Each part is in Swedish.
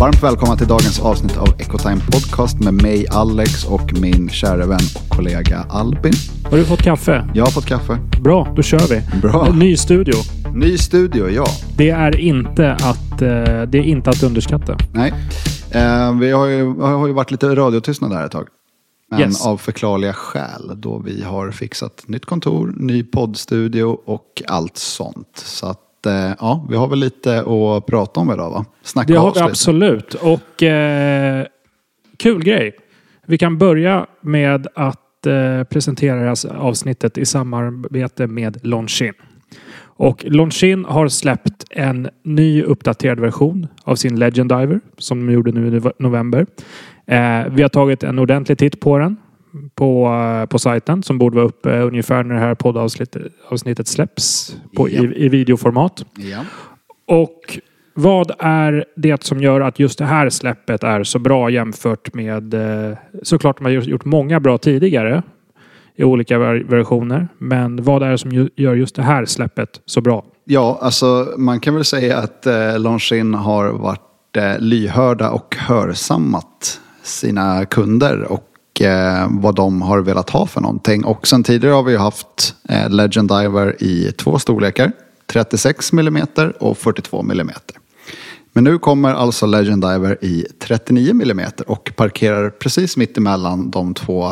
Varmt välkomna till dagens avsnitt av Echotime Podcast med mig Alex och min kära vän och kollega Albin. Har du fått kaffe? Jag har fått kaffe. Bra, då kör vi. Bra. Ny studio. Ny studio, ja. Det är inte att underskatta. Nej. Vi har ju varit lite radiotystnad där ett tag. Men yes. Av förklarliga skäl då vi har fixat nytt kontor, ny poddstudio och allt sånt. Så att ja, vi har väl lite att prata om idag, va? Snacka det har vi absolut. Och kul grej. Vi kan börja med att presentera avsnittet i samarbete med Launchin. Och Launchin har släppt en ny uppdaterad version av sin Legend Diver som de gjorde nu i november. Vi har tagit en ordentlig titt på den på sajten som borde vara uppe ungefär när det här poddavsnittet släpps i videoformat. Ja. Och vad är det som gör att just det här släppet är så bra jämfört med, såklart de har gjort många bra tidigare i olika versioner, men vad är det som gör just det här släppet så bra? Ja, alltså man kan väl säga att Launchin har varit lyhörda och hörsammat sina kunder och vad de har velat ha för någonting. Och sen tidigare har vi ju haft Legend Diver i två storlekar, 36 mm och 42 mm. Men nu kommer alltså Legend Diver i 39 mm och parkerar precis mitt emellan de två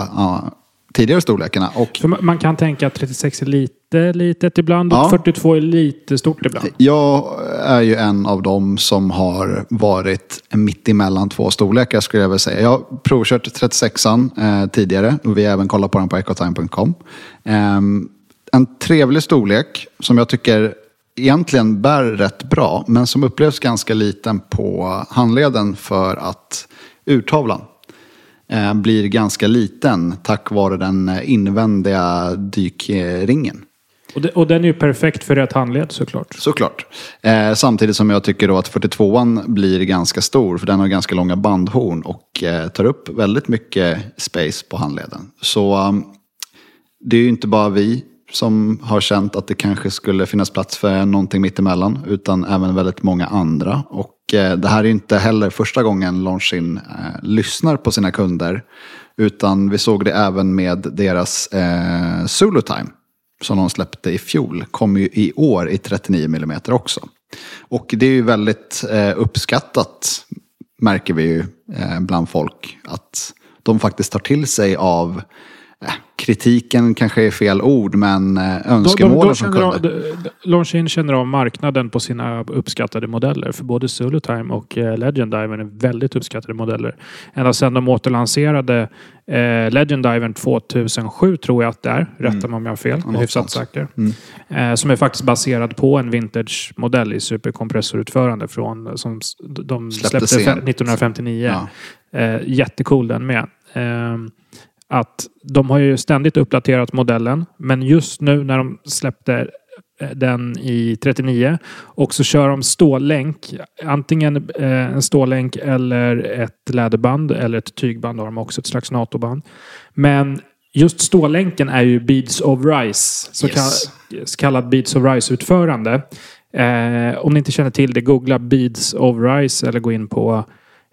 tidigare storlekarna. Och man kan tänka att 36 är lite litet ibland och 42 är lite stort ibland. Jag är ju en av dem som har varit mitt emellan två storlekar, skulle jag väl säga. Jag har provkört 36an tidigare och vi har även kollat på den på ecotime.com. En trevlig storlek som jag tycker egentligen bär rätt bra, men som upplevs ganska liten på handleden för att urtavlan blir ganska liten tack vare den invändiga dykringen. Och den är ju perfekt för rätt handled, såklart. Såklart. Samtidigt som jag tycker då att 42an blir ganska stor för den har ganska långa bandhorn och tar upp väldigt mycket space på handleden. Så det är ju inte bara vi som har känt att det kanske skulle finnas plats för någonting mittemellan, utan även väldigt många andra. Och det här är inte heller första gången Launchin lyssnar på sina kunder, utan vi såg det även med deras Zulotime som de släppte i fjol, kom ju i år i 39 mm också. Och det är ju väldigt uppskattat, märker vi ju bland folk, att de faktiskt tar till sig av kritiken, kanske är fel ord, men önskemålen från kunder. Launchin känner av marknaden på sina uppskattade modeller, för både Zulotime och Legend Diver är väldigt uppskattade modeller. Ända sedan de återlanserade Legend Diver 2007 tror jag att det är, rättar man om jag har fel, jag är hyfsat säker. Som är faktiskt baserad på en vintage modell i superkompressorutförande från, som de släppte 1959. Ja. Jättecool den med. Att de har ju ständigt uppdaterat modellen, men just nu när de släppte den i 39 och så kör de stålänk, antingen en stålänk eller ett läderband eller ett tygband har de också, ett slags NATO-band. Men just stålänken är ju Beads of Rice, så kallad Beads of Rice-utförande. Om ni inte känner till det, googla Beads of Rice eller gå in på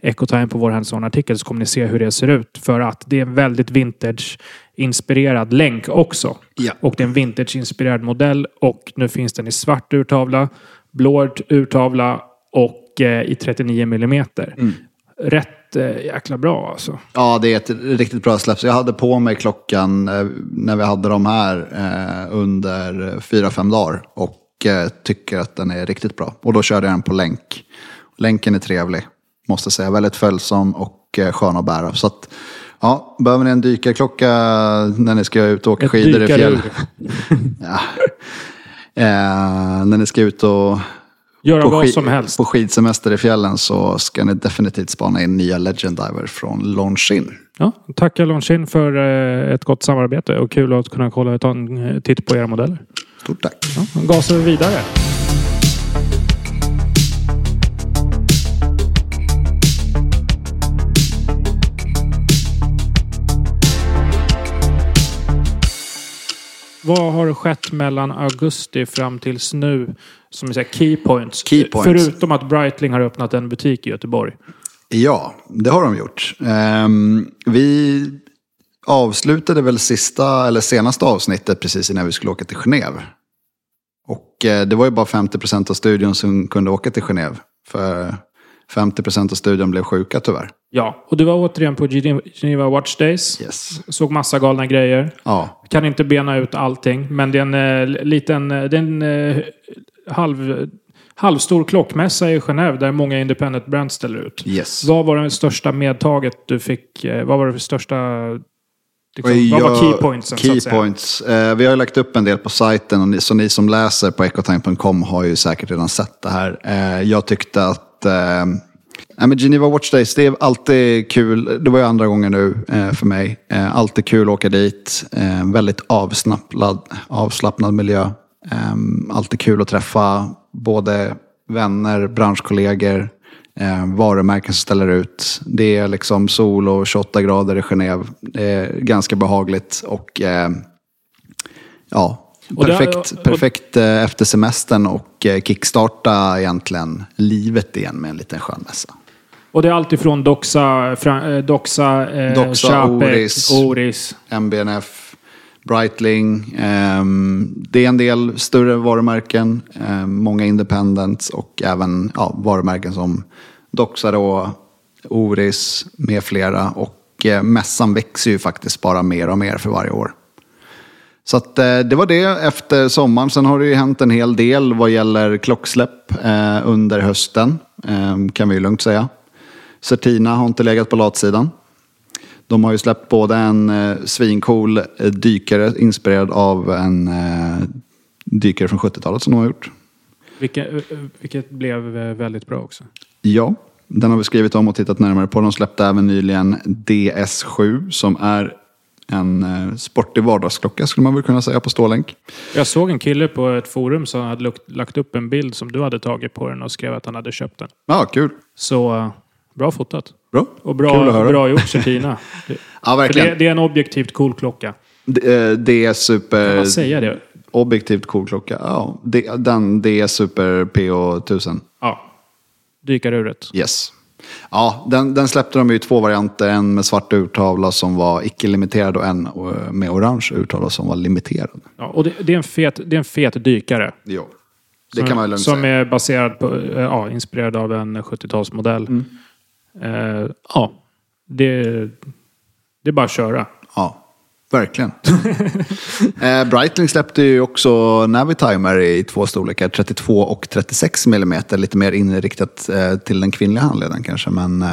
Echotime på vår hands-on-artikel så kommer ni se hur det ser ut, för att det är en väldigt vintage-inspirerad länk också. Ja. Och det är en vintage-inspirerad modell och nu finns den i svart urtavla, blå urtavla och i 39 mm. Rätt jäkla bra alltså. Ja, det är ett riktigt bra släpp. Så jag hade på mig klockan när vi hade de här under 4-5 dagar och tycker att den är riktigt bra. Och då körde jag den på länk. Länken är trevlig. Måste säga, väldigt följsam och skön att bära. Så att, Ja, behöver ni en dykarklocka när ni ska ut och åka skidor i fjäll? Ja. När ni ska ut och göra vad som helst på skidsemester i fjällen, så ska ni definitivt spana in nya Legend Diver från Launchin. Ja, tackar Launchin för ett gott samarbete och kul att kunna kolla och ta en titt på era modeller. Stort tack. Ja, gasar vi vidare. Vad har skett mellan augusti fram tills nu som är key points? Förutom att Breitling har öppnat en butik i Göteborg. Ja, det har de gjort. Vi avslutade väl senaste avsnittet precis innan vi skulle åka till Genève. Och det var ju bara 50% av studion som kunde åka till Genève. För 50% av studion blev sjuka tyvärr. Ja, och du var återigen på Geneva Watch Days. Yes. Såg massa galna grejer. Ja. Kan inte bena ut allting, men det är en halvstor klockmässa i Genève där många independent brands ställer ut. Yes. Vad var det största medtaget du fick? Vad var det största... vad var keypointsen? Keypoints. Vi har lagt upp en del på sajten, och ni som läser på echotime.com har ju säkert redan sett det här. Jag tyckte att... Geneva Watch Days, det är alltid kul. Det var ju andra gången nu för mig. Alltid kul att åka dit. Väldigt avslappnad miljö. Alltid kul att träffa både vänner, branschkollegor, varumärken som ställer ut. Det är liksom sol och 28 grader i Genève. Det är ganska behagligt och perfekt efter semestern och kickstarta egentligen livet igen med en liten skön mässa. Och det är allt ifrån Doxa, Chapek, Oris, MBNF, Breitling. Det är en del större varumärken, många independents och även varumärken som Doxa och Oris med flera. Och mässan växer ju faktiskt bara mer och mer för varje år. Så att, det var det efter sommaren. Sen har det ju hänt en hel del vad gäller klocksläpp under hösten, kan vi ju lugnt säga. Certina har inte legat på latsidan. De har ju släppt både en svincool dykare inspirerad av en dykare från 70-talet som de har gjort. Vilket blev väldigt bra också. Ja, den har vi skrivit om och tittat närmare på. De släppte även nyligen DS7 som är en sportig vardagsklocka skulle man väl kunna säga på stålänk. Jag såg en kille på ett forum som hade lagt upp en bild som du hade tagit på den och skrev att han hade köpt den. Ja, kul. Så bra fotat. Bra. Och bra gjort, Certina. Ja, verkligen. Det är en objektivt cool klocka. Det är super... Kan man säga det? Objektivt cool klocka, ja. Det är super PO1000. Ja, dykaruret. Yes. Ja, den släppte de ju i två varianter. En med svart urtavla som var icke-limiterad och en med orange urtavla som var limiterad. Ja, och det är en fet dykare. Jo, det kan man väl säga. Som är baserad på, inspirerad av en 70-talsmodell. Mm. Det är bara att köra. Ja, verkligen. Breitling släppte ju också Navitimer i två storlekar, 32 och 36 mm. Lite mer inriktat till den kvinnliga handleden kanske. Men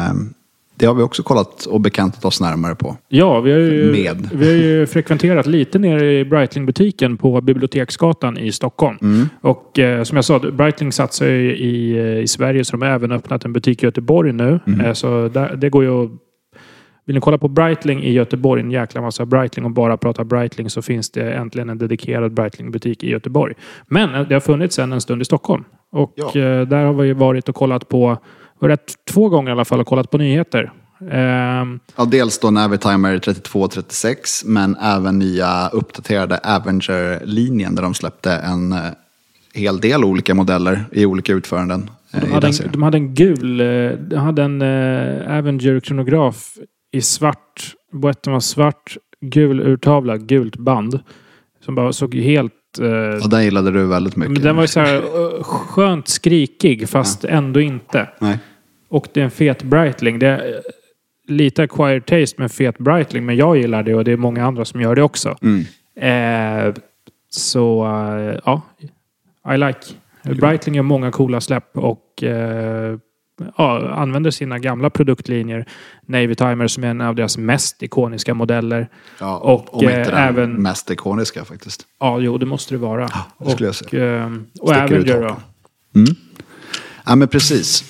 det har vi också kollat och bekantat oss närmare på. Ja, vi har ju frekventerat lite nere i Breitling-butiken på Biblioteksgatan i Stockholm. Mm. Och som jag sa, Breitling satsar ju i Sverige, så de har även öppnat en butik i Göteborg nu. Mm. Så det går ju att... Vill ni kolla på Breitling i Göteborg, en jäkla massa Breitling och bara prata Breitling, så finns det äntligen en dedikerad Breitling-butik i Göteborg. Men det har funnits sedan en stund i Stockholm. Och där har vi varit och kollat på, två gånger i alla fall, och kollat på nyheter. Dels då Navitimer 32-36, men även nya uppdaterade Avenger-linjen där de släppte en hel del olika modeller i olika utföranden. De hade en Avenger-kronograf i svart. Boetten var svart, gul urtavla, gult band som bara såg helt... den gillade du väldigt mycket. Men den var ju så här skönt skrikig fast ändå inte. Nej. Och det är en fet Breitling. Det är lite acquired taste med fet Breitling, men jag gillar det och det är många andra som gör det också. Mm. I like. Breitling gör många coola släpp och använder sina gamla produktlinjer. Navitimer som är en av deras mest ikoniska modeller. Ja, och inte även mest ikoniska faktiskt. Ja, jo, det måste det vara. Ja, det skulle och även Gera. Mm. Ja, men precis.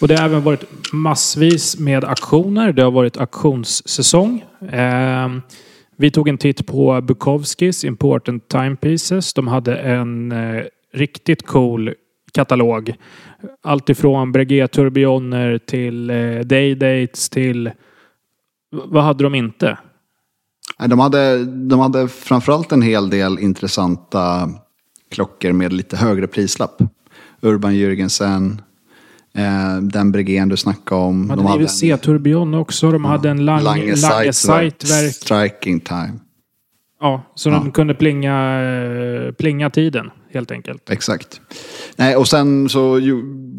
Och det har även varit massvis med auktioner. Det har varit auktionssäsong. Vi tog en titt på Bukowskis Important Timepieces. De hade en riktigt cool katalog. Allt ifrån Breguet-turbioner till day-dates till... Vad hade de inte? De hade framförallt en hel del intressanta klockor med lite högre prislapp. Urban Jürgensen... den Breguet du snackade om. De hade IWC-turbion också. De hade en Lange Sight-verk. Striking time. Ja, så de kunde plinga tiden, helt enkelt. Exakt. Nej, och sen så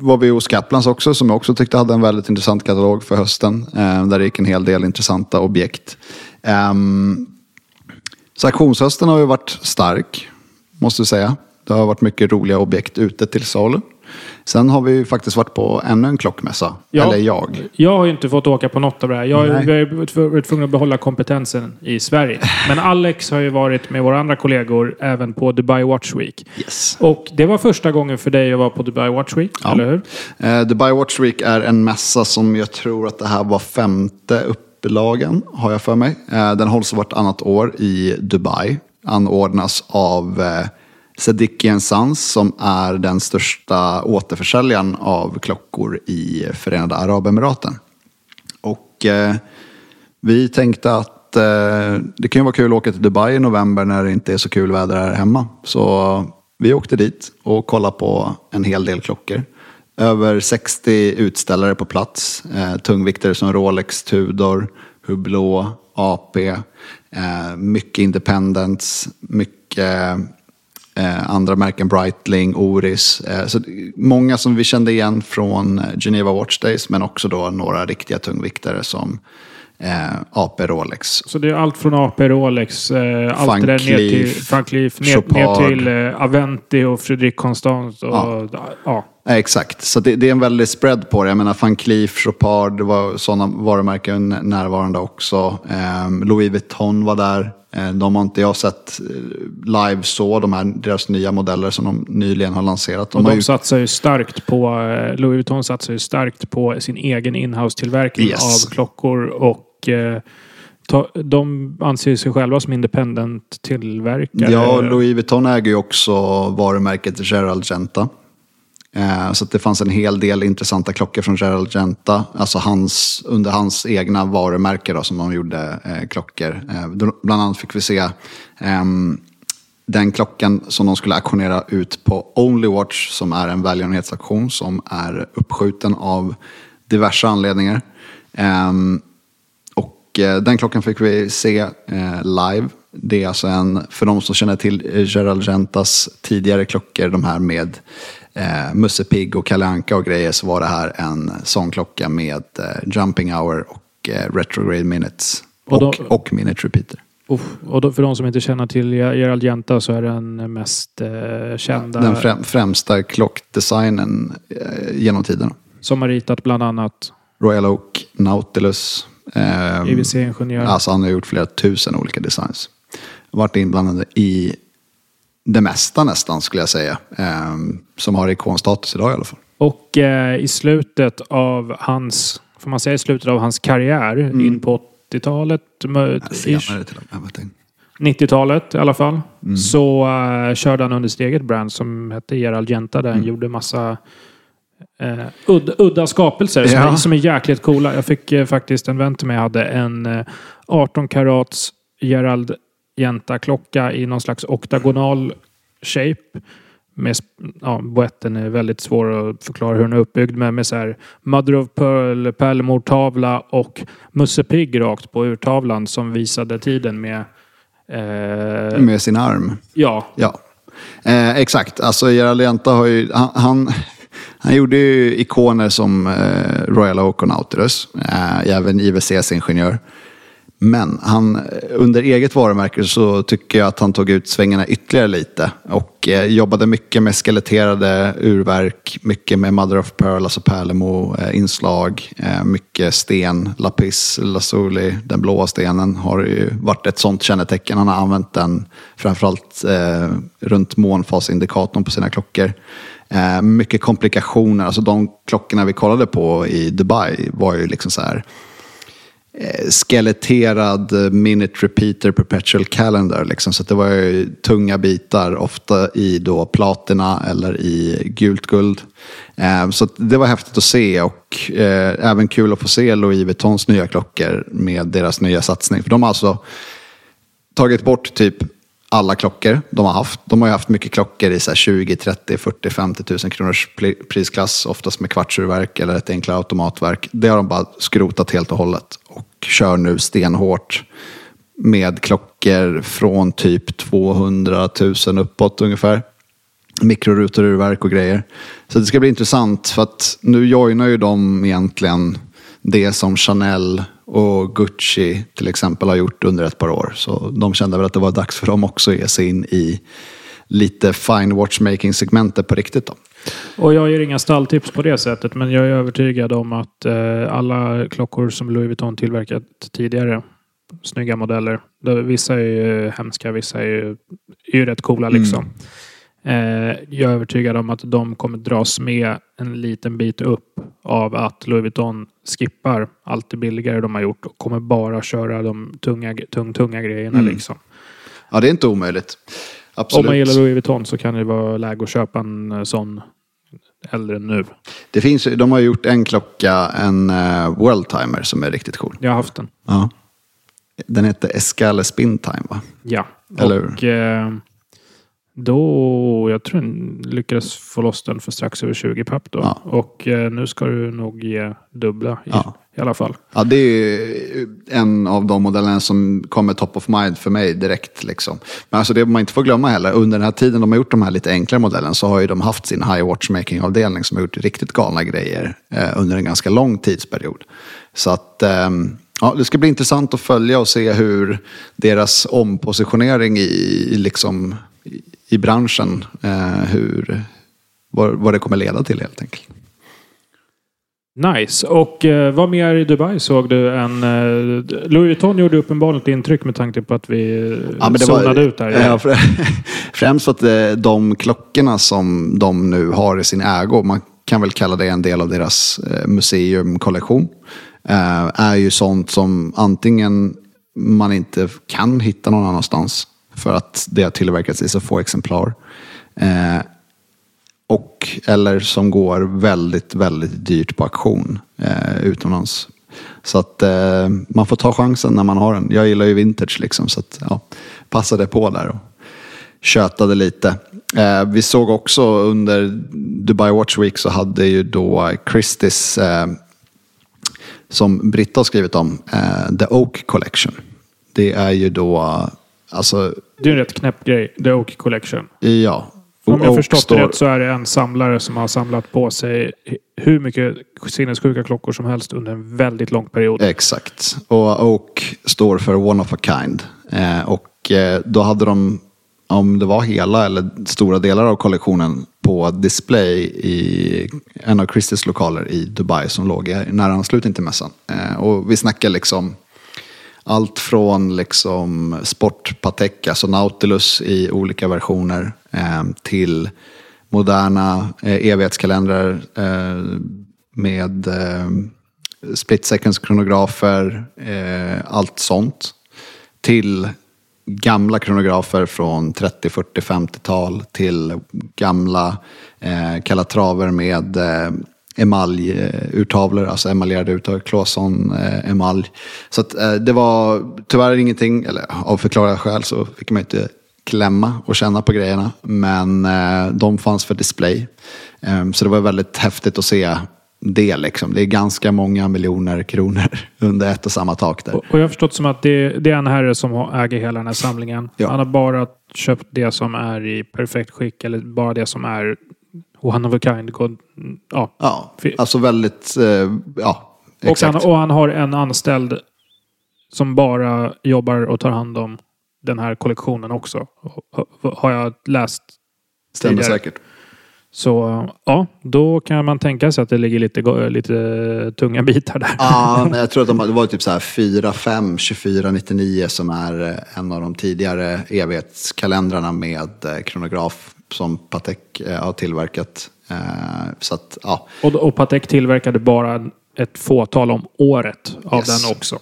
var vi hos Kaplans också, som jag också tyckte hade en väldigt intressant katalog för hösten. Där det gick en hel del intressanta objekt. Så auktionshösten har ju varit stark, måste jag säga. Det har varit mycket roliga objekt ute till salu. Sen har vi ju faktiskt varit på ännu en klockmässa. Ja, eller jag har ju inte fått åka på något av det här. Vi har ju varit tvungna att behålla kompetensen i Sverige. Men Alex har ju varit med våra andra kollegor även på Dubai Watch Week. Yes. Och det var första gången för dig att vara på Dubai Watch Week, ja. Eller hur? Dubai Watch Week är en mässa som jag tror att det här var femte upplagan, har jag för mig. Den hålls vartannat år i Dubai. Anordnas av... Sedicki & Sons, som är den största återförsäljaren av klockor i Förenade Arabemiraten. Och vi tänkte att det kan ju vara kul att åka till Dubai i november när det inte är så kul väder här hemma. Så vi åkte dit och kollade på en hel del klockor. Över 60 utställare på plats. Tungviktare som Rolex, Tudor, Hublot, AP. Mycket Independence, mycket... andra märken, Breitling, Oris. Så många som vi kände igen från Geneva Watch Days, men också då några riktiga tungviktare som AP Rolex. Så det är allt från AP Rolex, allt där ner till Aventi och Fredrik Constant. Och, ja. Exakt, så det är en väldigt spread på det. Jag menar Van Cleef, Chopard, det var sådana varumärken närvarande också. Louis Vuitton var där. De har inte jag sett live så, deras nya modeller som de nyligen har lanserat. De satsar ju starkt på, Louis Vuitton satsar ju starkt på sin egen inhouse-tillverkning av klockor och... de anser sig själva som independent-tillverkare. Ja, Louis Vuitton äger ju också varumärket Gérald Genta. Så att det fanns en hel del intressanta klockor från Gérald Genta. Alltså under hans egna varumärke då, som de gjorde klockor. Bland annat fick vi se den klockan som de skulle auktionera ut på Only Watch, som är en välgörenhetsauktion som är uppskjuten av diverse anledningar. Och den klockan fick vi se live. Det är alltså för de som känner till Gérald Gentas tidigare klockor, de här med Musse Pig och Kalle Anka och grejer, så var det här en sångklocka med Jumping Hour och Retrograde Minutes och Minute Repeater. För de som inte känner till Gérald Genta, så är den mest kända... Den främsta klockdesignen genom tiden. Som har ritat bland annat... Royal Oak, Nautilus... IWC-ingenjör. Alltså han har gjort flera tusen olika designs. Varit inblandad i... det mesta nästan, skulle jag säga. Som har ikonstatus idag i alla fall. Och i slutet av hans karriär, in på 80-talet, 90-talet i alla fall, så körde han under sitt eget brand som hette Gérald Genta, där han gjorde massa udda skapelser som är jäkligt coola. Jag fick faktiskt en vän till mig hade en 18 karats Gérald Genta-klocka i någon slags oktagonal shape. Med, boetten är väldigt svår att förklara hur den är uppbyggd, men med så här Mother of Pearl, pärlemortavla och Musse Pig rakt på urtavlan som visade tiden med sin arm. Ja. Exakt. Alltså Gérald Genta har ju... Han Han gjorde ju ikoner som Royal Oak och Nautilus, även IWCs ingenjör. Men han, under eget varumärke så tycker jag att han tog ut svängarna ytterligare lite och jobbade mycket med skeletterade urverk, mycket med Mother of Pearl, alltså pärlemo-inslag, mycket sten, lapis, lazuli, den blåa stenen har ju varit ett sånt kännetecken. Han har använt den framförallt runt månfasindikatorn på sina klockor. Mycket komplikationer, alltså de klockorna vi kollade på i Dubai var ju liksom så här skeletterad minute repeater perpetual calendar liksom, så att det var ju tunga bitar ofta i då platina eller i gult guld, så det var häftigt att se och även kul att få se Louis Vuittons nya klockor med deras nya satsning, för de har alltså tagit bort typ alla klockor de har haft. De har ju haft mycket klockor i så här 20, 30, 40, 50 tusen kronors prisklass, oftast med kvartsurverk eller ett enkla automatverk. Det har de bara skrotat helt och hållet och kör nu stenhårt med klockor från typ 200 000 uppåt ungefär. Mikrorutorurverk och grejer. Så det ska bli intressant, för att nu joinar ju de egentligen det som Chanel och Gucci till exempel har gjort under ett par år. Så de kände väl att det var dags för dem också att ge sig in i lite fine watchmaking-segmentet på riktigt då. Och jag ger inga stalltips på det sättet, men jag är övertygad om att alla klockor som Louis Vuitton tillverkat tidigare, snygga modeller, vissa är ju hemska, vissa är ju rätt coola liksom. Jag är övertygad om att de kommer dras med en liten bit upp av att Louis Vuitton skippar allt det billigare de har gjort och kommer bara köra de tunga grejerna liksom. Ja, det är inte omöjligt. Absolut. Om man gillar Louis Vuitton så kan det vara läge att köpa en sån äldre nu. Det finns, de har gjort en klocka, en Worldtimer som är riktigt cool. Jag har haft den. Ja. Den heter Escale Spin Time, va? Ja. Eller och då, jag tror den lyckades få loss den för strax över 20 papp då. Ja. Och nu ska du nog ge dubbla i alla fall. Ja, det är ju en av de modellerna som kommer top of mind för mig direkt liksom. Men alltså det man inte får glömma heller, under den här tiden de har gjort de här lite enklare modellen så har ju de haft sin high watchmaking-avdelning som har gjort riktigt galna grejer under en ganska lång tidsperiod. Så att ja, det ska bli intressant att följa och se hur deras ompositionering i liksom i branschen, vad det kommer leda till helt enkelt. Nice. Och vad mer i Dubai såg du än Louis Vuitton gjorde uppenbarligen intryck med tanke på att vi zonade ut där. Ja, främst för att de klockorna som de nu har i sin ägo, man kan väl kalla det en del av deras museumkollektion, är ju sånt som antingen man inte kan hitta någon annanstans för att det har tillverkats i så få exemplar. Och eller som går väldigt, väldigt dyrt på auktion utomlands. Så att man får ta chansen när man har den. Jag gillar ju vintage liksom, så att ja, passade på där och tjötade lite. Vi såg också under Dubai Watch Week så hade ju då Christie's som Britta har skrivit om, The Oak Collection. Det är ju då alltså, det är en rätt knäpp grej, The Oak Collection. Ja. Om jag förstått det rätt så är det en samlare som har samlat på sig hur mycket sinnessjuka klockor som helst under en väldigt lång period. Exakt. Och Oak står för one of a kind. Och då hade de, om det var hela eller stora delar av kollektionen på display i en av Christie's lokaler i Dubai som låg i nära anslutning till mässan. Och vi snackar liksom allt från liksom sport Patek, alltså Nautilus i olika versioner, till moderna evighetskalendrar med split seconds kronografer, allt sånt, till gamla kronografer från 30, 40, 50-tal, till gamla kalatraver med emaljurtavlor, alltså emaljerade uttag, Claesson emalj. Så att, det var tyvärr ingenting, eller av förklarade skäl så fick man inte klämma och känna på grejerna, men de fanns för display. Så det var väldigt häftigt att se det liksom. Det är ganska många miljoner kronor under ett och samma tak där. Och jag har förstått som att det är en herre som äger hela den här samlingen. Ja. Han har bara köpt det som är i perfekt skick eller bara det som är Och han har väl kind god... Ja, ja, alltså väldigt... Ja, exakt. Och han har en anställd som bara jobbar och tar hand om den här kollektionen också. Har jag läst tidigare. Stämmer säkert. Så ja, då kan man tänka sig att det ligger lite tunga bitar där. Ja, men jag tror att det var typ så här 4-5, 24-99 som är en av de tidigare evighetskalendrarna med kronograf som Patek har tillverkat. Så att, ja. Och Patek tillverkade bara ett fåtal om året av den också.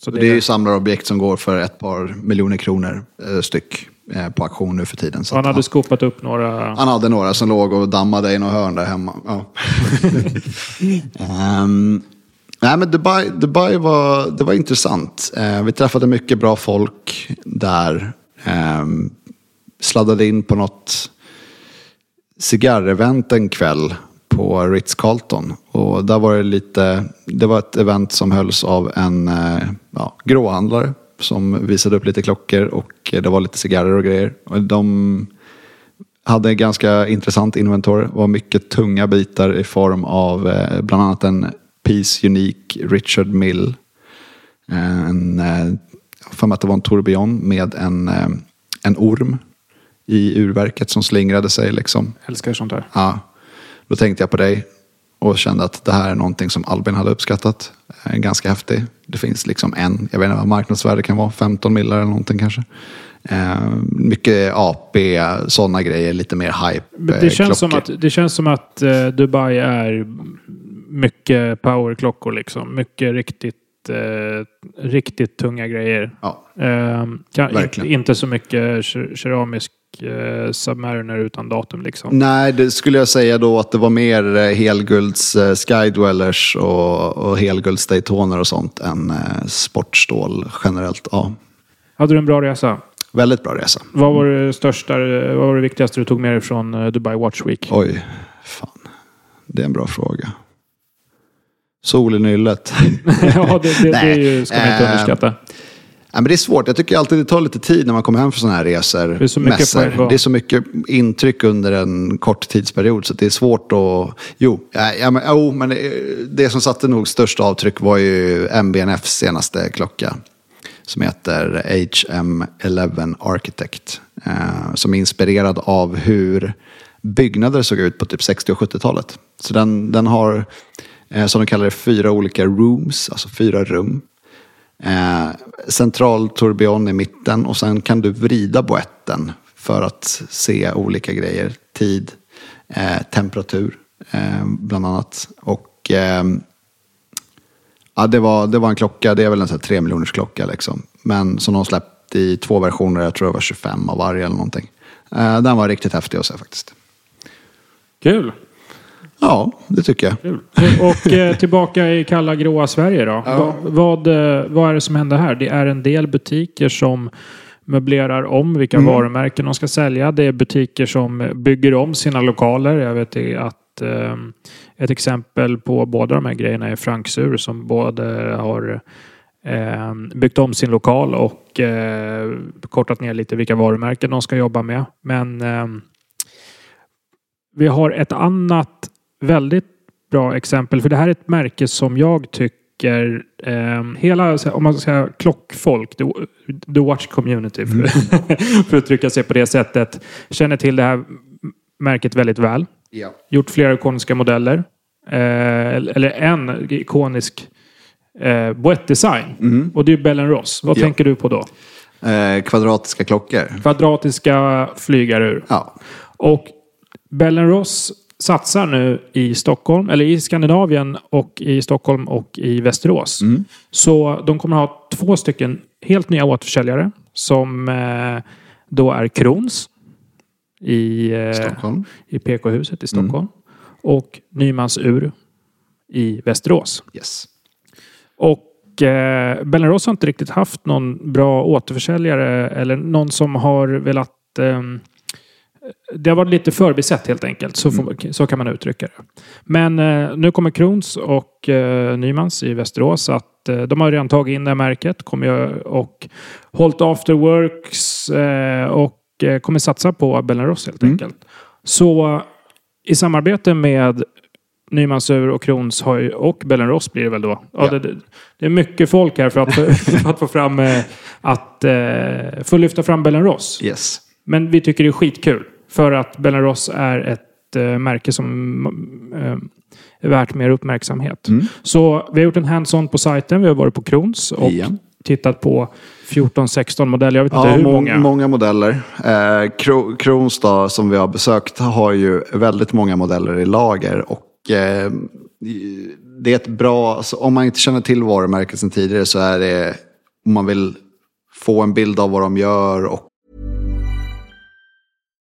Så det är ju samlarobjekt som går för ett par miljoner kronor styck på auktion nu för tiden. Så han hade skopat upp några... Han hade några som låg och dammade i någon hörn där hemma. Ja. Nej, men Dubai var intressant. Vi träffade mycket bra folk där. Sladdade in på något cigarrevent en kväll på Ritz-Carlton. Och där var det lite... Det var ett event som hölls av en gråhandlare som visade upp lite klockor och det var lite cigarrer och grejer. Och de hade en ganska intressant inventor. Det var mycket tunga bitar i form av bland annat en Piece Unique Richard Mille. För att det var en tourbillon med en orm i urverket som slingrade sig. Liksom. Älskar sånt där. Ja, då tänkte jag på dig och kände att det här är någonting som Albin hade uppskattat. Ganska häftig. Det finns liksom jag vet inte vad marknadsvärde kan vara, 15 millar eller någonting kanske. Mycket AP, sådana grejer, lite mer hype. Det känns som att Dubai är mycket powerklockor liksom. Mycket riktigt tunga grejer. Ja, inte så mycket keramisk Submariner utan datum liksom. Nej, det skulle jag säga då att det var mer helgulds skydwellers och helgulds Daytoner och sånt än sportstål generellt. Ja. Hade du en bra resa? Väldigt bra resa. Vad var det viktigaste du tog med dig från Dubai Watch Week? Oj, fan. Det är en bra fråga. Sol i nyllet. Ja, det ska man inte underskatta. Ja, men det är svårt. Jag tycker alltid det tar lite tid när man kommer hem för sådana här resor. Det är så mycket intryck under en kort tidsperiod så det är svårt att... men det som satte nog största avtryck var ju MBNFs senaste klocka som heter HM11 Architect. Som är inspirerad av hur byggnader såg ut på typ 60- och 70-talet. Så den har, som de kallar det, 4 olika rooms, alltså 4 rum. Central tourbillon i mitten och sen kan du vrida boetten för att se olika grejer, tid, temperatur bland annat, och det var en klocka, det är väl en sån här 3 miljoners klocka liksom, men som de släppt i 2 versioner, jag tror det var 25 av varje eller någonting. Den var riktigt häftig att se faktiskt. Kul. Ja, det tycker jag. Kul. Och tillbaka i kalla gråa Sverige då. Ja. Vad är det som händer här? Det är en del butiker som möblerar om vilka varumärken de ska sälja. Det är butiker som bygger om sina lokaler. Jag vet att ett exempel på båda de här grejerna är Franks Ur som både har byggt om sin lokal och kortat ner lite vilka varumärken de ska jobba med. Men vi har ett annat väldigt bra exempel, för det här är ett märke som jag tycker hela, om man ska säga klockfolk, the watch community för att uttrycka sig på det sättet, känner till det här märket väldigt väl. Ja. Gjort flera ikoniska modeller eller en ikonisk boettdesign och det är Bell & Ross. Vad tänker du på då? Kvadratiska klockor. Kvadratiska flygarur. Ja. Och Bell & Ross satsar nu i Stockholm, eller i Skandinavien och i Stockholm och i Västerås. Mm. Så de kommer ha 2 stycken helt nya återförsäljare som då är Kronos i PK-huset i Stockholm och Nymans Ur i Västerås. Yes. Och Bell & Ross har inte riktigt haft någon bra återförsäljare eller någon som har velat... Det har varit lite förbisett helt enkelt. Så kan man uttrycka det. Men nu kommer Kronos och Nymans i Västerås. Att, de har redan tagit in det här märket. Och hållit afterworks. Och kommer satsa på Bell & Ross helt enkelt. Så i samarbete med Nymans Ur och Kronos och Bellenross blir det väl då. Ja, ja. Det är mycket folk här för att få fram få lyfta fram Bellenross. Yes. Men vi tycker det är skitkul för att Bellenross är ett märke som är värt mer uppmärksamhet. Mm. Så vi har gjort en hands-on på sajten. Vi har varit på Kronos och tittat på 14-16 modeller. Jag vet inte hur många. Många modeller. Kronos då, som vi har besökt, har ju väldigt många modeller i lager och det är ett bra, alltså, om man inte känner till varumärket sedan tidigare så är det, om man vill få en bild av vad de gör och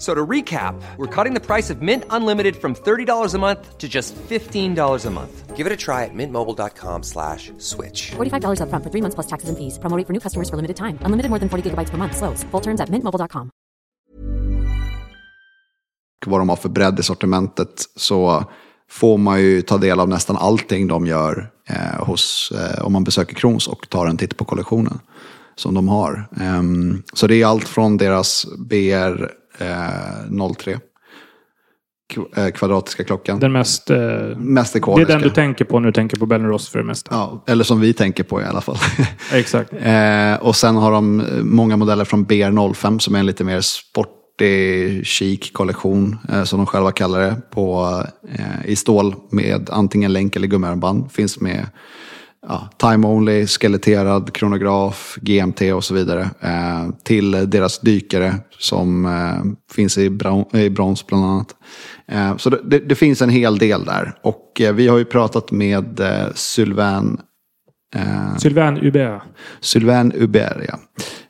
So to recap, we're cutting the price of Mint Unlimited from $30 a month to just $15 a month. Give it a try at mintmobile.com/switch. $45 up front for 3 months plus taxes and fees. Promo rate for new customers for limited time. Unlimited more than 40 gigabytes per month. Slows full terms at mintmobile.com. Vad de har för bredd i sortimentet så får man ju ta del av nästan allting de gör om man besöker Kronos och tar en titt på kollektionen som de har. Så det är allt från deras BR... 03 kvadratiska klockan. Den mest ikoniska. Det är den du tänker på när du tänker på Bellenross för det mesta. Ja, eller som vi tänker på i alla fall. Exakt. Och sen har de många modeller från BR05 som är en lite mer sportig, chic kollektion som de själva kallar det på, i stål med antingen länk eller gummiarmband. Finns med time only, skeletterad, kronograf, GMT och så vidare. Till deras dykare som finns i brons bland annat. Så det finns en hel del där. Och vi har ju pratat med Sylvain Hubert, ja.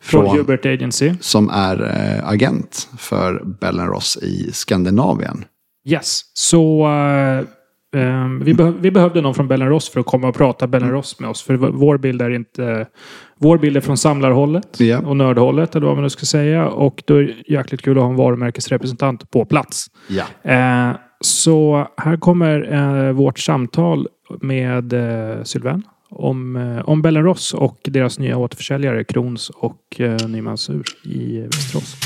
Från Hubert Agency. Som är agent för Bellenross i Skandinavien. Yes, så... vi behövde någon från Bellenross för att komma och prata Bellenross med oss, för vår bild är från samlarhållet och nördhållet eller vad man nu ska säga, och då är det jäkligt kul att ha en varumärkesrepresentant på plats. Så här kommer vårt samtal med Sylvain om Bellenross och deras nya återförsäljare Kronos och Nymans Ur i Västerås.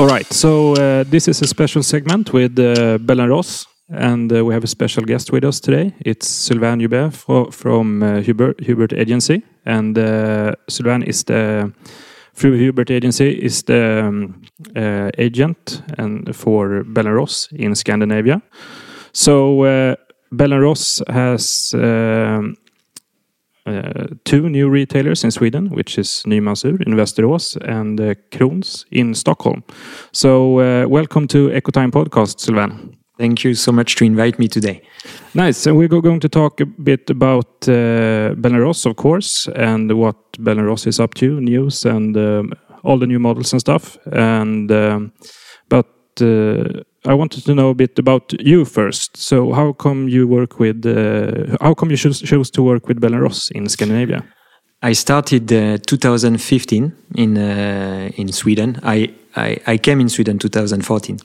All right, so this is a special segment with Bellenross, and we have a special guest with us today. It's Sylvain Hubert from Hubert Agency, and Sylvain is through Hubert Agency is the agent and for Bellenross in Scandinavia. So Bellenross has two new retailers in Sweden, which is Nymans Ur in Västerås and Kronos in Stockholm. So welcome to Echotime Podcast, Sylvain. Thank you so much to invite me today. Nice. So we're going to talk a bit about Bellenross, of course, and what Bellenross is up to, news and all the new models and stuff. And I wanted to know a bit about you first. So how come you chose to work with Bellenross in Scandinavia? I started 2015 in Sweden. I came in Sweden 2014.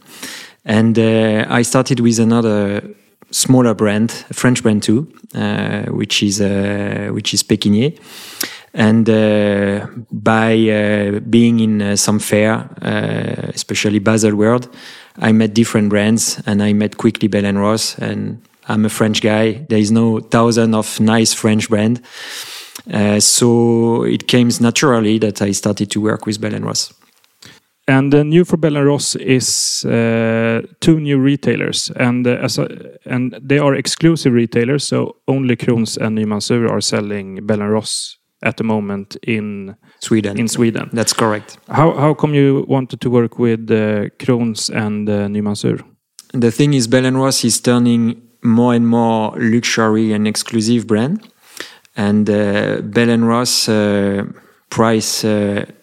And I started with another smaller brand, a French brand too, which is Péquinier. And by being in some fair, especially Baselworld, I met different brands, and I met quickly Bellenross. And I'm a French guy. There is no thousand of nice French brand, so it came naturally that I started to work with Bellenross. And the new for Bell & Ross is two new retailers, and they are exclusive retailers. So only Kronos and Nymans Ur are selling Bell & Ross at the moment in Sweden. That's correct. How come you wanted to work with Kronos and Nymans Ur? The thing is, Bell & Ross is turning more and more luxury and exclusive brand, and Bell & Ross. Price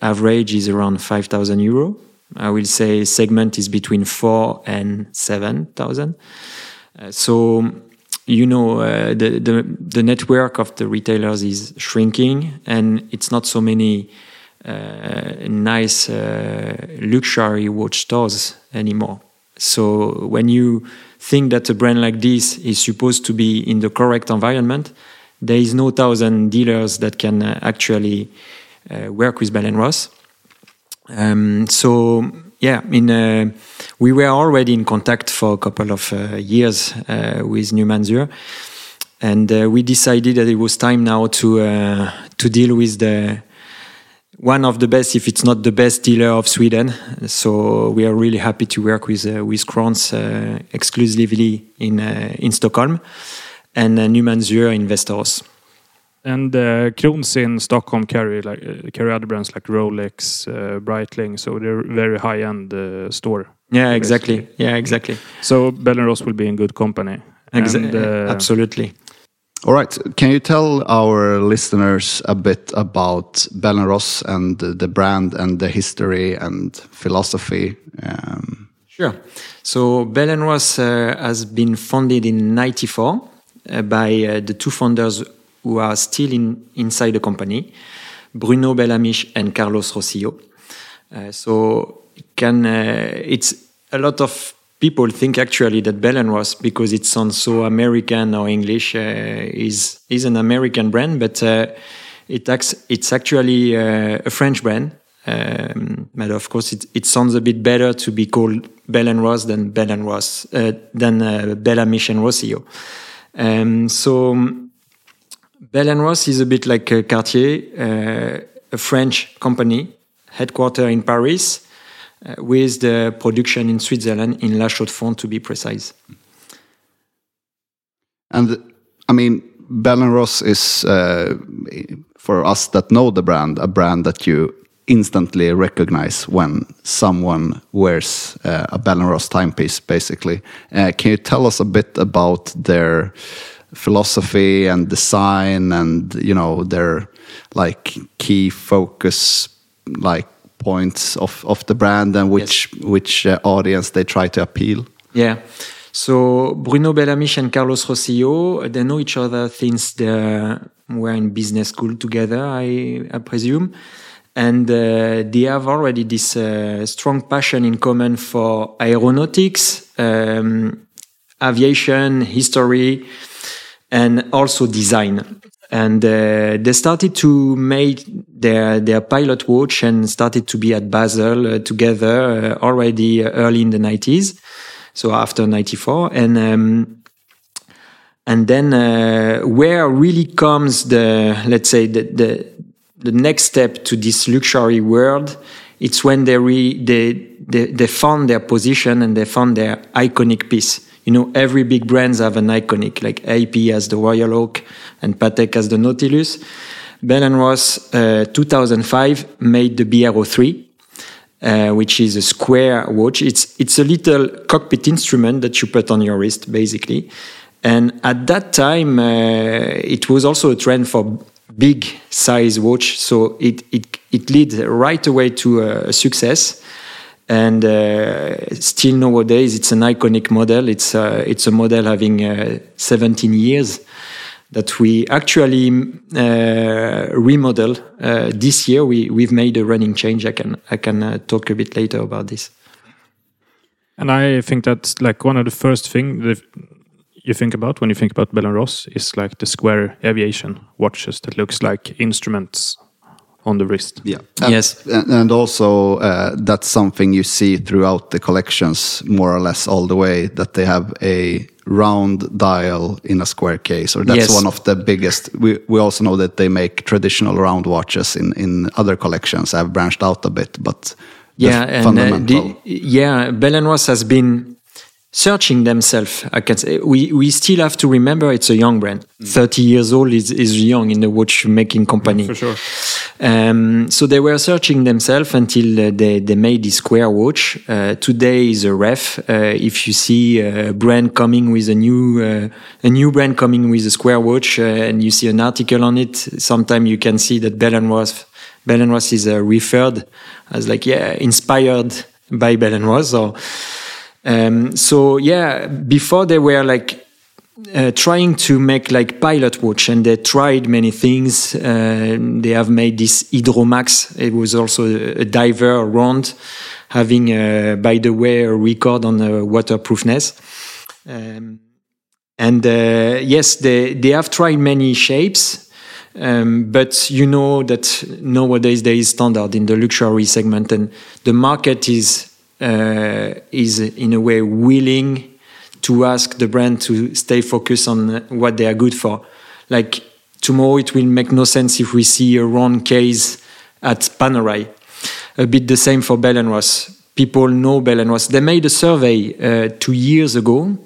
average is around 5,000 euro. I will say segment is between 4 and 7,000. So, you know, the network of the retailers is shrinking, and it's not so many nice luxury watch stores anymore. So when you think that a brand like this is supposed to be in the correct environment, there is no 1,000 dealers that can actually... work with Bell & Ross. We were already in contact for a couple of years with Nymans Ur, and we decided that it was time now to deal with one of the best, if it's not the best, dealer of Sweden. So we are really happy to work with Kronos exclusively in Stockholm, and Nymans Ur in Västerås. And Kronos in Stockholm carry other brands like Rolex, Breitling, so they're very high-end store. Yeah, exactly. Basically. Yeah, exactly. So Bell & Ross will be in good company. Absolutely. All right. Can you tell our listeners a bit about Bell & Ross and the brand and the history and philosophy? Sure. So Bell & Ross has been founded in 1994 by the two founders who are still inside the company, Bruno Belamich and Carlos Rosillo. It's a lot of people think actually that Bell & Ross, because it sounds so American or English, is an American brand, but it's actually a French brand. But of course, it sounds a bit better to be called Bell & Ross than Belamich and Rosillo. Bell & Ross is a bit like Cartier, a French company, headquartered in Paris, with the production in Switzerland, in La Chaux-de-Fonds to be precise. And, I mean, Bell & Ross is, for us that know the brand, a brand that you instantly recognize when someone wears a Bell & Ross timepiece, basically. Can you tell us a bit about their... philosophy and design, and you know, their like key focus like points of the brand, and which audience they try to appeal? Yeah. So Bruno Belamich and Carlos Rosillo, they know each other since they were in business school together, I presume, and they have already this strong passion in common for aeronautics, aviation, history. And also design. And they started to make their pilot watch and started to be at Basel together already early in the 90s, so after 94. And then where really comes the next step to this luxury world, it's when they found their position and they found their iconic piece. You know, every big brands have an iconic, like AP has the Royal Oak and Patek has the Nautilus. Bell & Ross, 2005, made the BR03, which is a square watch. It's a little cockpit instrument that you put on your wrist, basically. And at that time, it was also a trend for big size watch. So it leads right away to a success. And still nowadays, it's an iconic model. It's a model having 17 years that we actually remodel this year. We've made a running change. I can talk a bit later about this. And I think that's like one of the first things that you think about when you think about Bell & Ross is like the square aviation watches that looks like instruments on the wrist. Yeah. And also that's something you see throughout the collections more or less all the way, that they have a round dial in a square case, or that's one of the biggest. We also know that they make traditional round watches in other collections. I've branched out a bit, but Yeah, and Bellenoise has been searching themselves. I can say we still have to remember it's a young brand. 30 years old is young in the watch making company. For sure. So they were searching themselves until they made the square watch. Today is a ref. If you see a brand coming with a new brand coming with a square watch, and you see an article on it, sometimes you can see that Bellenoise is referred as inspired by Bellenoise. So before they were trying to make pilot watch, and they tried many things. They have made this Hydromax. It was also a diver round, having by the way a record on waterproofness. They have tried many shapes. But you know that nowadays there is standard in the luxury segment, and the market is in a way willing to ask the brand to stay focused on what they are good for. Like tomorrow, it will make no sense if we see a round case at Panerai. A bit the same for Bellenoise. People know Bellenoise. They made a survey 2 years ago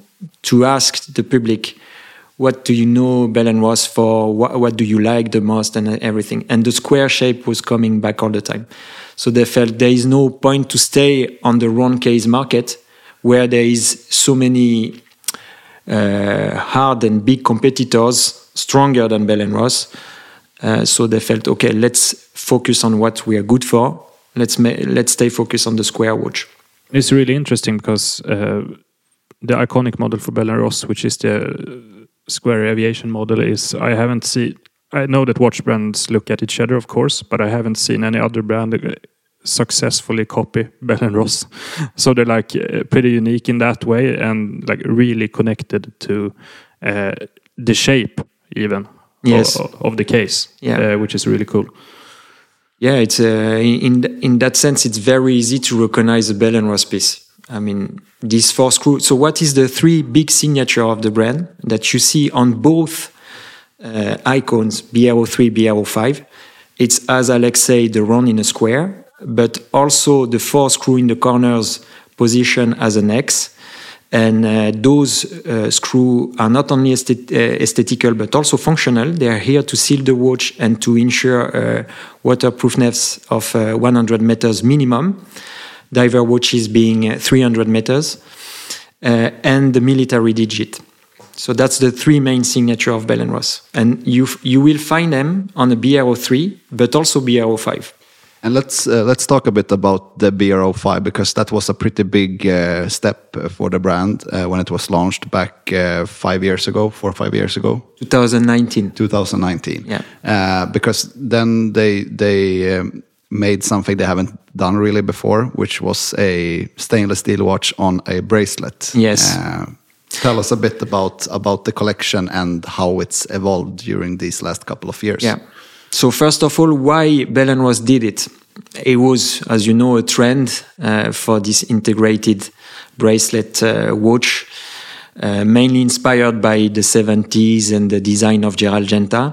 to ask the public, what do you know Bellenoise for? What do you like the most and everything? And the square shape was coming back all the time. So they felt there is no point to stay on the round case market where there is so many hard and big competitors stronger than Bellenoise. So they felt, okay, let's focus on what we are good for. Let's stay focused on the square watch. It's really interesting because the iconic model for Bellenoise, which is the square aviation model, is I know that watch brands look at each other, of course, but I haven't seen any other brand successfully copy Bellenoise. So they're pretty unique in that way, and really connected to the shape even of the case, which is really cool. Yeah, it's in that sense it's very easy to recognize a Bellenoise piece. I mean, these four screws. So what is the three big signature of the brand that you see on both icons, BR03, BR05? It's, as Alex said, the round in a square, but also the four screw in the corners position as an X. And those screws are not only aesthetical, but also functional. They are here to seal the watch and to ensure waterproofness of 100 meters minimum. Diver watches being 300 meters, and the military digit. So that's the three main signature of Bellenoise. And you will find them on the BR03, but also BR05. And let's talk a bit about the BR05, because that was a pretty big step for the brand when it was launched back 4 or 5 years ago. 2019. Yeah. Because then they made something they haven't done really before, which was a stainless steel watch on a bracelet. Yes. Tell us a bit about the collection and how it's evolved during these last couple of years. Yeah. So first of all, why Bellenoise did it? It was, as you know, a trend for this integrated bracelet watch, mainly inspired by the 70s and the design of Gérald Genta.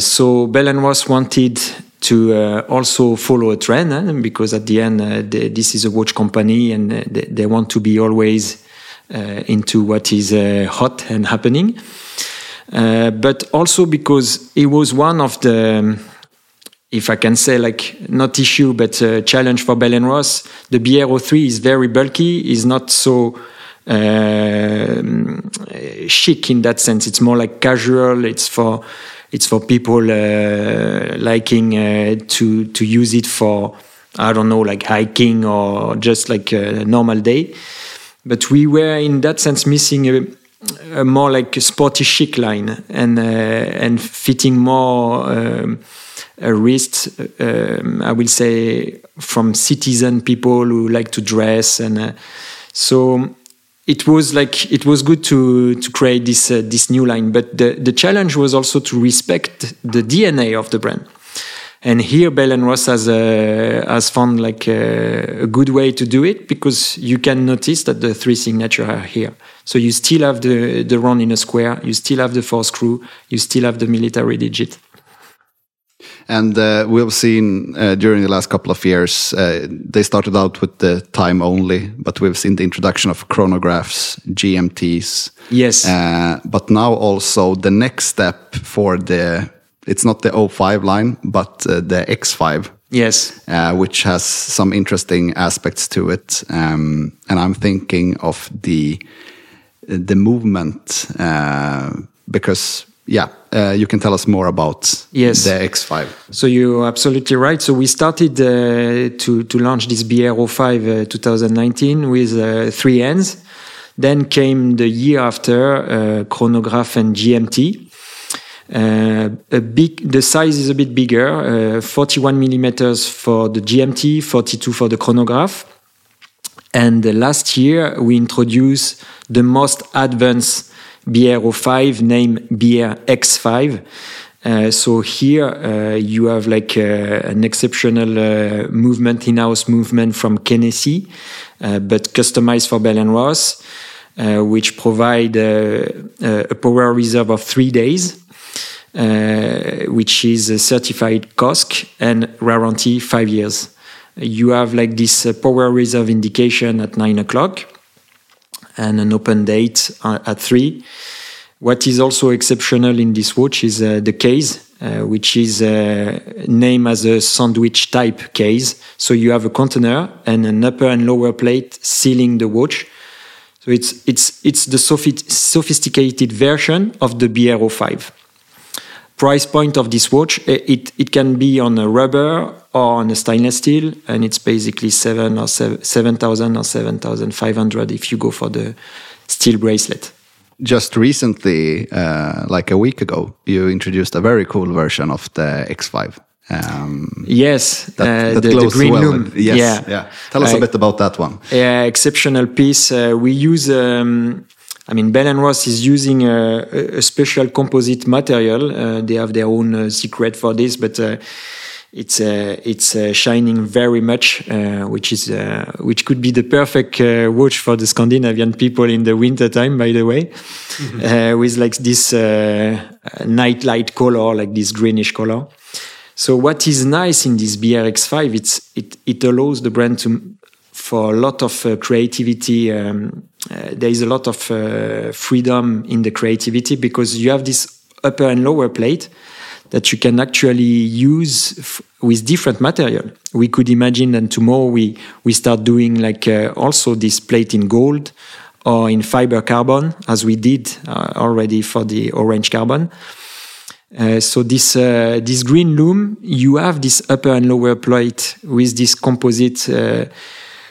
So Bellenoise wanted to also follow a trend, because at the end, this is a watch company, and they want to be always into what is hot and happening. But also because it was one of the, if I can say, not issue, but challenge for Bellenoise. The BR03 is very bulky, is not so chic in that sense. It's more casual, it's for people liking to use it for, I don't know, hiking or just a normal day. But we were in that sense missing a more sporty chic line, and fitting more a wrist, I will say, from citizen people who like to dress. And so it was good to create this new line, but the challenge was also to respect the DNA of the brand. And here Bellenoise has found a good way to do it, because you can notice that the three signatures are here. So you still have the round in a square, you still have the four screw, you still have the military digit. And we've seen during the last couple of years, they started out with the time only, but we've seen the introduction of chronographs, GMTs. Yes. But now also the next step for the, it's not the 05 line, but the X5. Yes. Which has some interesting aspects to it. And I'm thinking of the movement because... Yeah, you can tell us more about the X5. So you're absolutely right. So we started to launch this BR05 2019 with three ends. Then came the year after, chronograph and GMT. The size is a bit bigger, 41 millimeters for the GMT, 42 for the chronograph. And last year we introduced the most advanced BR05, named BRX5. So here you have like an exceptional movement, in-house movement from Kennessy, but customized for Bell & Ross, which provide a power reserve of 3 days, which is a certified COSC and warranty 5 years. You have like this power reserve indication at 9 o'clock. And an open date at 3. What is also exceptional in this watch is the case, which is named as a sandwich type case. So you have a container and an upper and lower plate sealing the watch. So it's the sophisticated version of the BR05. Price point of this watch, it can be on a rubber or on a stainless steel, and it's basically 7,000 or 7,500 if you go for the steel bracelet. Just recently, like a week ago, you introduced a very cool version of the X5. Yes, the green loom. Yes, yeah. Tell us a bit about that one. Yeah, exceptional piece. We use... Bell & Ross is using a special composite material. They have their own secret for this, but it's shining very much, which could be the perfect watch for the Scandinavian people in the winter time, by the way, with like this nightlight color, like this greenish color. So what is nice in this BRX5, it allows the brand to for a lot of creativity. There is a lot of freedom in the creativity because you have this upper and lower plate that you can actually use with different material. We could imagine that tomorrow we start doing like also this plate in gold or in fiber carbon, as we did already for the orange carbon. So this green loom, you have this upper and lower plate with this composite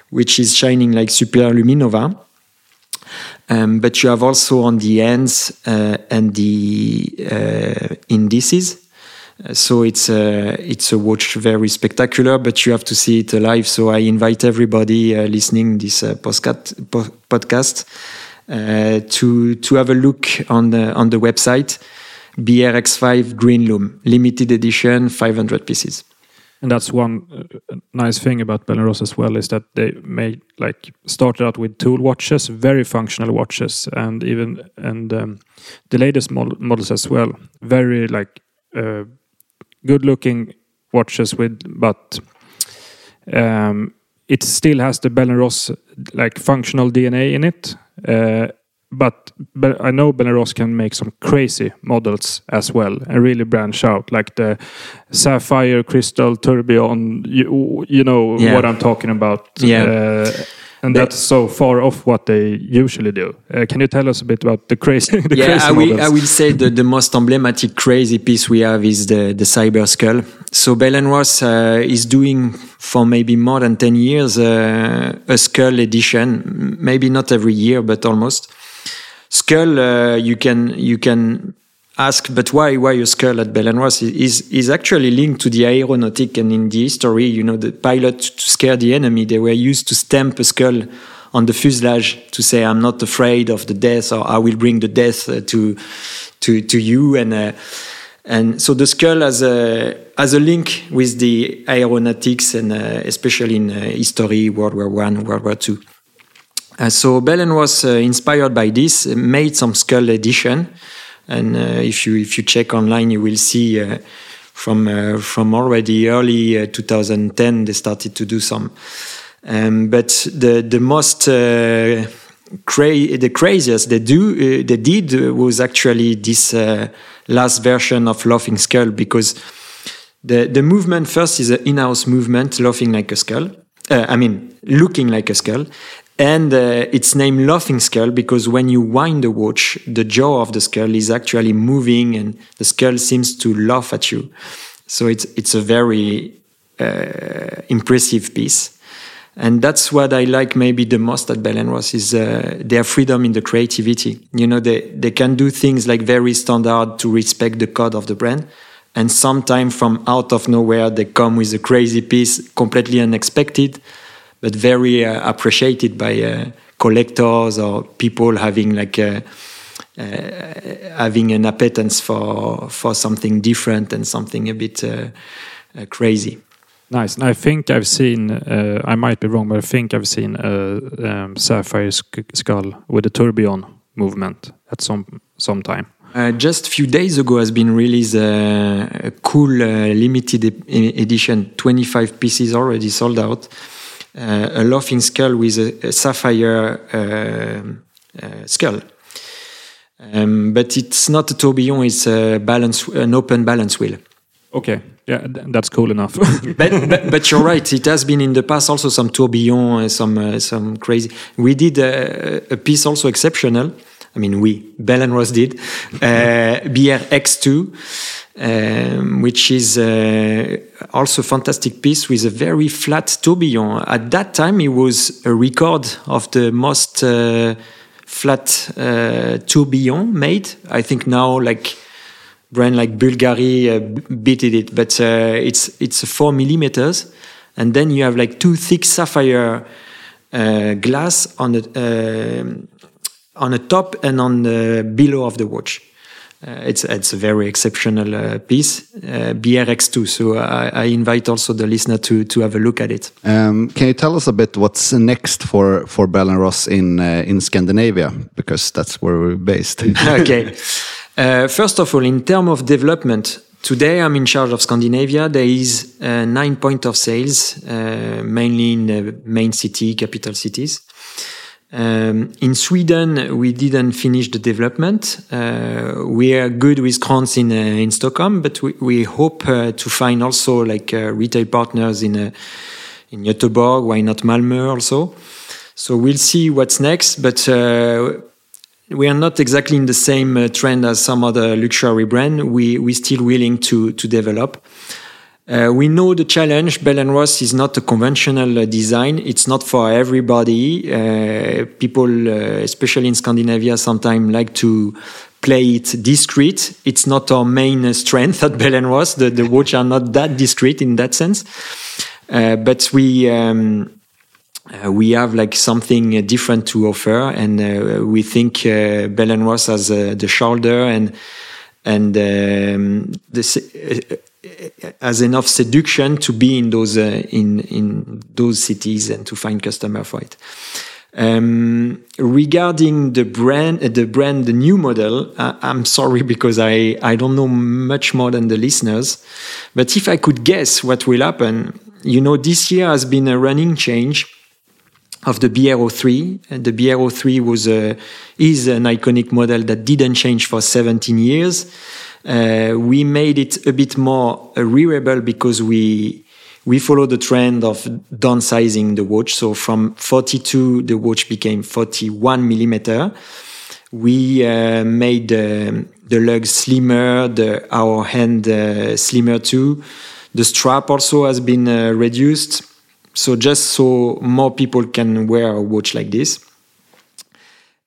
which is shining like superluminova. But you have also on the ends and the indices. So it's a watch very spectacular, but you have to see it alive. So I invite everybody listening this podcast to have a look on the website, BRX5 Green Loom, limited edition, 500 pieces. And that's one nice thing about Bell & Ross as well, is that they started out with tool watches, very functional watches, and the latest models as well, very good looking watches but it still has the Bell & Ross functional DNA in it. But I know Bell & Ross can make some crazy models as well and really branch out, like the Sapphire Crystal Tourbillon, you know what I'm talking about. Yeah. And that's so far off what they usually do. Can you tell us a bit about the crazy models? I will say the most emblematic crazy piece we have is the Cyber Skull. So Bell & Ross is doing for maybe more than 10 years a Skull edition, maybe not every year, but almost. Skull, you can ask, but why a skull at Bell & Ross is actually linked to the aeronautic, and in the history, the pilot, to scare the enemy, they were used to stamp a skull on the fuselage to say, I'm not afraid of the death, or I will bring the death to you. And so the skull has a link with the aeronautics, and especially in history, World War I, World War II. So Bell & Ross, inspired by this, made some skull edition, and if you check online, you will see from already early 2010 they started to do some. But the most the craziest they did was actually this last version of Laughing Skull, because the movement first is an in-house movement, laughing like a skull. Looking like a skull. And it's named Laughing Skull because when you wind the watch, the jaw of the skull is actually moving and the skull seems to laugh at you. So it's a very impressive piece. And that's what I like maybe the most at Bell & Ross is their freedom in the creativity. You know, they can do things like very standard to respect the code of the brand. And sometimes from out of nowhere, they come with a crazy piece, completely unexpected, but very appreciated by collectors or people having having an appetence for something different and something a bit crazy. Nice. And I think I've seen, I might be wrong, but I think I've seen a sapphire skull with a tourbillon movement at some time. Just a few days ago has been released a cool limited edition, 25 pieces already sold out. A laughing skull with a sapphire skull. But it's not a tourbillon, it's an open balance wheel. Okay, yeah, that's cool enough. but you're right, it has been in the past also some tourbillon, some crazy. We did a piece also exceptional. Bell & Ross did, BRX2, which is also a fantastic piece with a very flat tourbillon. At that time, it was a record of the most flat tourbillon made. I think now, brand like Bulgari beat it, but it's 4 millimeters. And then you have two thick sapphire glass on the top and on the below of the watch. It's a very exceptional piece, BRX2. So I invite also the listener to have a look at it. Can you tell us a bit what's next for Bell & Ross in Scandinavia? Because that's where we're based. Okay. First of all, in terms of development, today I'm in charge of Scandinavia. There is 9 points of sales, mainly in the main city, capital cities. In Sweden, we didn't finish the development. We are good with Kronos in Stockholm, but we hope to find also retail partners in Göteborg, why not Malmö also. So we'll see what's next, but we are not exactly in the same trend as some other luxury brand. We're still willing to develop. We know the challenge. Bell & Ross is not a conventional design. It's not for everybody. People, especially in Scandinavia, sometimes like to play it discreet. It's not our main strength at Bell & Ross. The watch are not that discreet in that sense. But we have something different to offer, and we think Bell & Ross has the shoulder and has enough seduction to be in those in those cities and to find customer for it. Regarding the new model, I'm sorry because I don't know much more than the listeners, but if I could guess what will happen, this year has been a running change of the BR03. And the BR03 is an iconic model that didn't change for 17 years. We made it a bit more wearable because we follow the trend of downsizing the watch. So from 42, the watch became 41 millimeter. We made the lug slimmer, our hand slimmer too. The strap also has been reduced. So just so more people can wear a watch like this.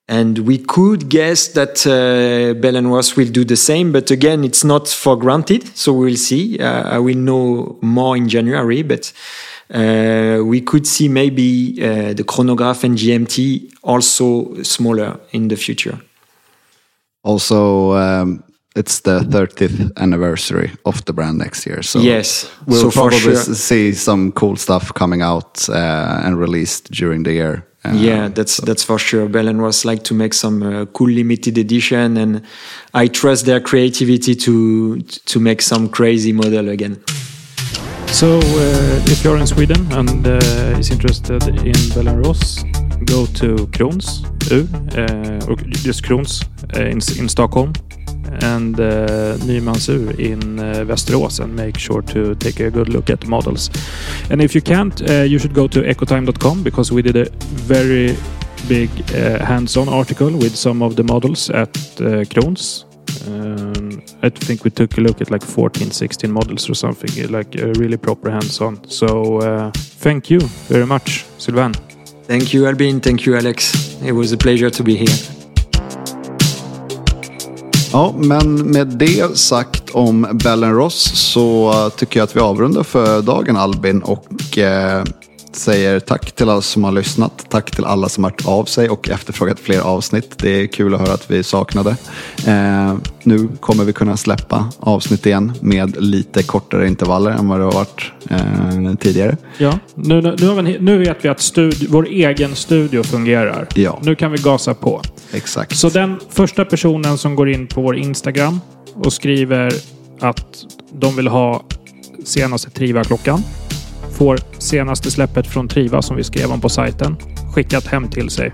And we could guess that Bell & Ross will do the same, but again, it's not for granted, so we'll see. I will know more in January, but we could see maybe the chronograph and GMT also smaller in the future. Also, it's the 30th anniversary of the brand next year. So yes, we'll probably see some cool stuff coming out and released during the year. Yeah, that's for sure. Belen was like to make some cool limited edition, and I trust their creativity to make some crazy model again. So if you're in Sweden and is interested in Belen Ross, go to Kronos Ur, or just Kronos in Stockholm, and Nymans Ur in Västerås, and make sure to take a good look at the models. And if you can't, you should go to echotime.com, because we did a very big hands-on article with some of the models at Kronos. I think we took a look at like 14-16 models or something, like a really proper hands-on. So thank you very much, Sylvain. Thank you, Albin. Thank you, Alex. It was a pleasure to be here. Ja, men med det sagt om Bellenross så tycker jag att vi avrundar för dagen, Albin, och säger tack till alla som har lyssnat, tack till alla som har hört av sig och efterfrågat fler avsnitt. Det är kul att höra att vi saknade. Nu kommer vi kunna släppa avsnitt igen med lite kortare intervaller än vad det har varit tidigare. Ja, nu vet vi att vår egen studio fungerar. Ja. Nu kan vi gasa på. Exakt. Så den första personen som går in på vår Instagram och skriver att de vill ha senaste Triva-klockan får senaste släppet från Triva som vi skrev om på sajten skickat hem till sig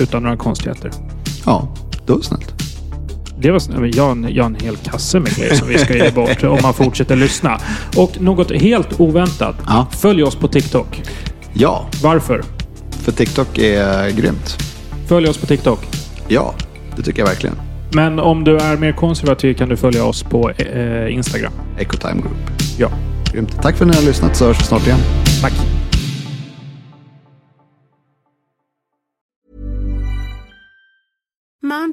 utan några konstigheter. Ja, det var snällt. Det var snällt. Jag har en hel kasse med grejer som vi ska ge bort om man fortsätter lyssna. Och något helt oväntat. Ja. Följ oss på TikTok. Ja. Varför? För TikTok är grymt. Följ oss på TikTok. Ja, det tycker jag verkligen. Men om du är mer konservativ kan du följa oss på Instagram. Echotime Group. Ja. Tack för att ni har lyssnat, så hörs vi snart igen. Tack. Mom